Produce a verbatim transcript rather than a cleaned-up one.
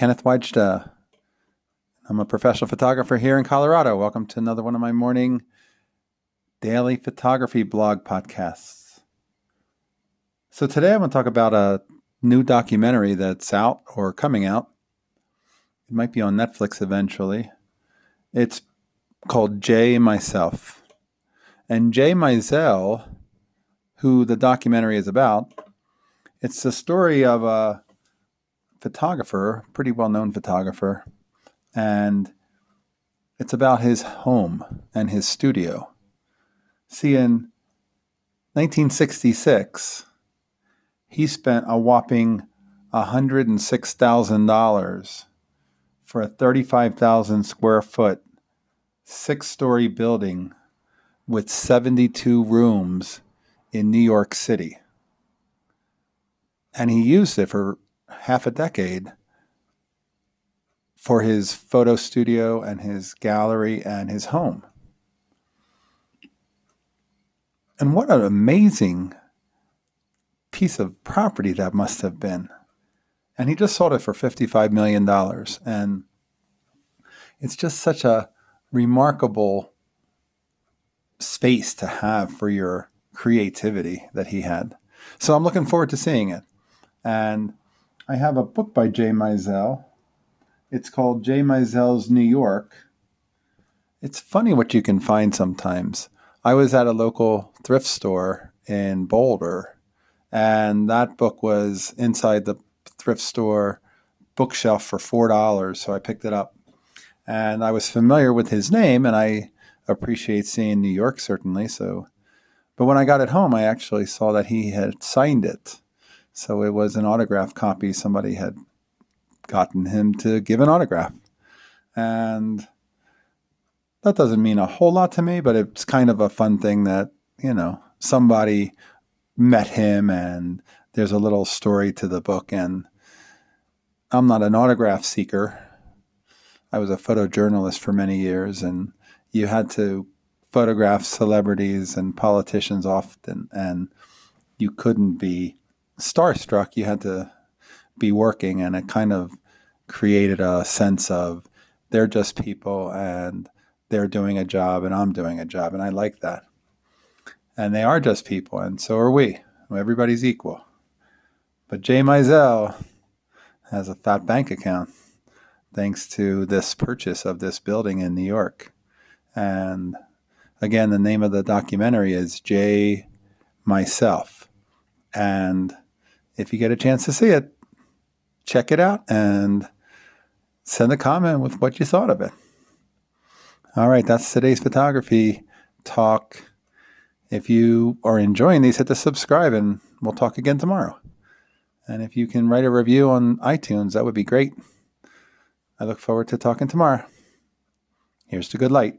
Kenneth Wajda. I'm a professional photographer here in Colorado. Welcome to another one of my morning daily photography blog podcasts. So today I want to talk about a new documentary that's out or coming out. It might be on Netflix eventually. It's called Jay Myself. And Jay Mizell, who the documentary is about, it's the story of a photographer, pretty well-known photographer, and it's about his home and his studio. See, in nineteen sixty-six, he spent a whopping one hundred six thousand dollars for a thirty-five thousand square foot, six-story building with seventy-two rooms in New York City. And he used it for half a decade for his photo studio and his gallery and his home. And what an amazing piece of property that must have been. And he just sold it for fifty-five million dollars. And it's just such a remarkable space to have for your creativity that he had. So I'm looking forward to seeing it. And I have a book by Jay Mizell. It's called Jay Mizell's New York. It's funny what you can find sometimes. I was at a local thrift store in Boulder, and that book was inside the thrift store bookshelf for four dollars, so I picked it up. And I was familiar with his name, and I appreciate seeing New York, certainly. So, but when I got it home, I actually saw that he had signed it. So it was an autograph copy. Somebody had gotten him to give an autograph. And that doesn't mean a whole lot to me, but it's kind of a fun thing that, you know, somebody met him and there's a little story to the book. And I'm not an autograph seeker. I was a photojournalist for many years, and you had to photograph celebrities and politicians often, and you couldn't be starstruck. You had to be working, and it kind of created a sense of they're just people and they're doing a job and I'm doing a job, and I like that. And they are just people, and so are we. Everybody's equal. But Jay Mizell has a fat bank account thanks to this purchase of this building in New York. And again, the name of the documentary is Jay Myself. And if you get a chance to see it, check it out and send a comment with what you thought of it. All right, that's today's photography talk. If you are enjoying these, hit the subscribe, and we'll talk again tomorrow. And if you can write a review on iTunes, that would be great. I look forward to talking tomorrow. Here's to good light.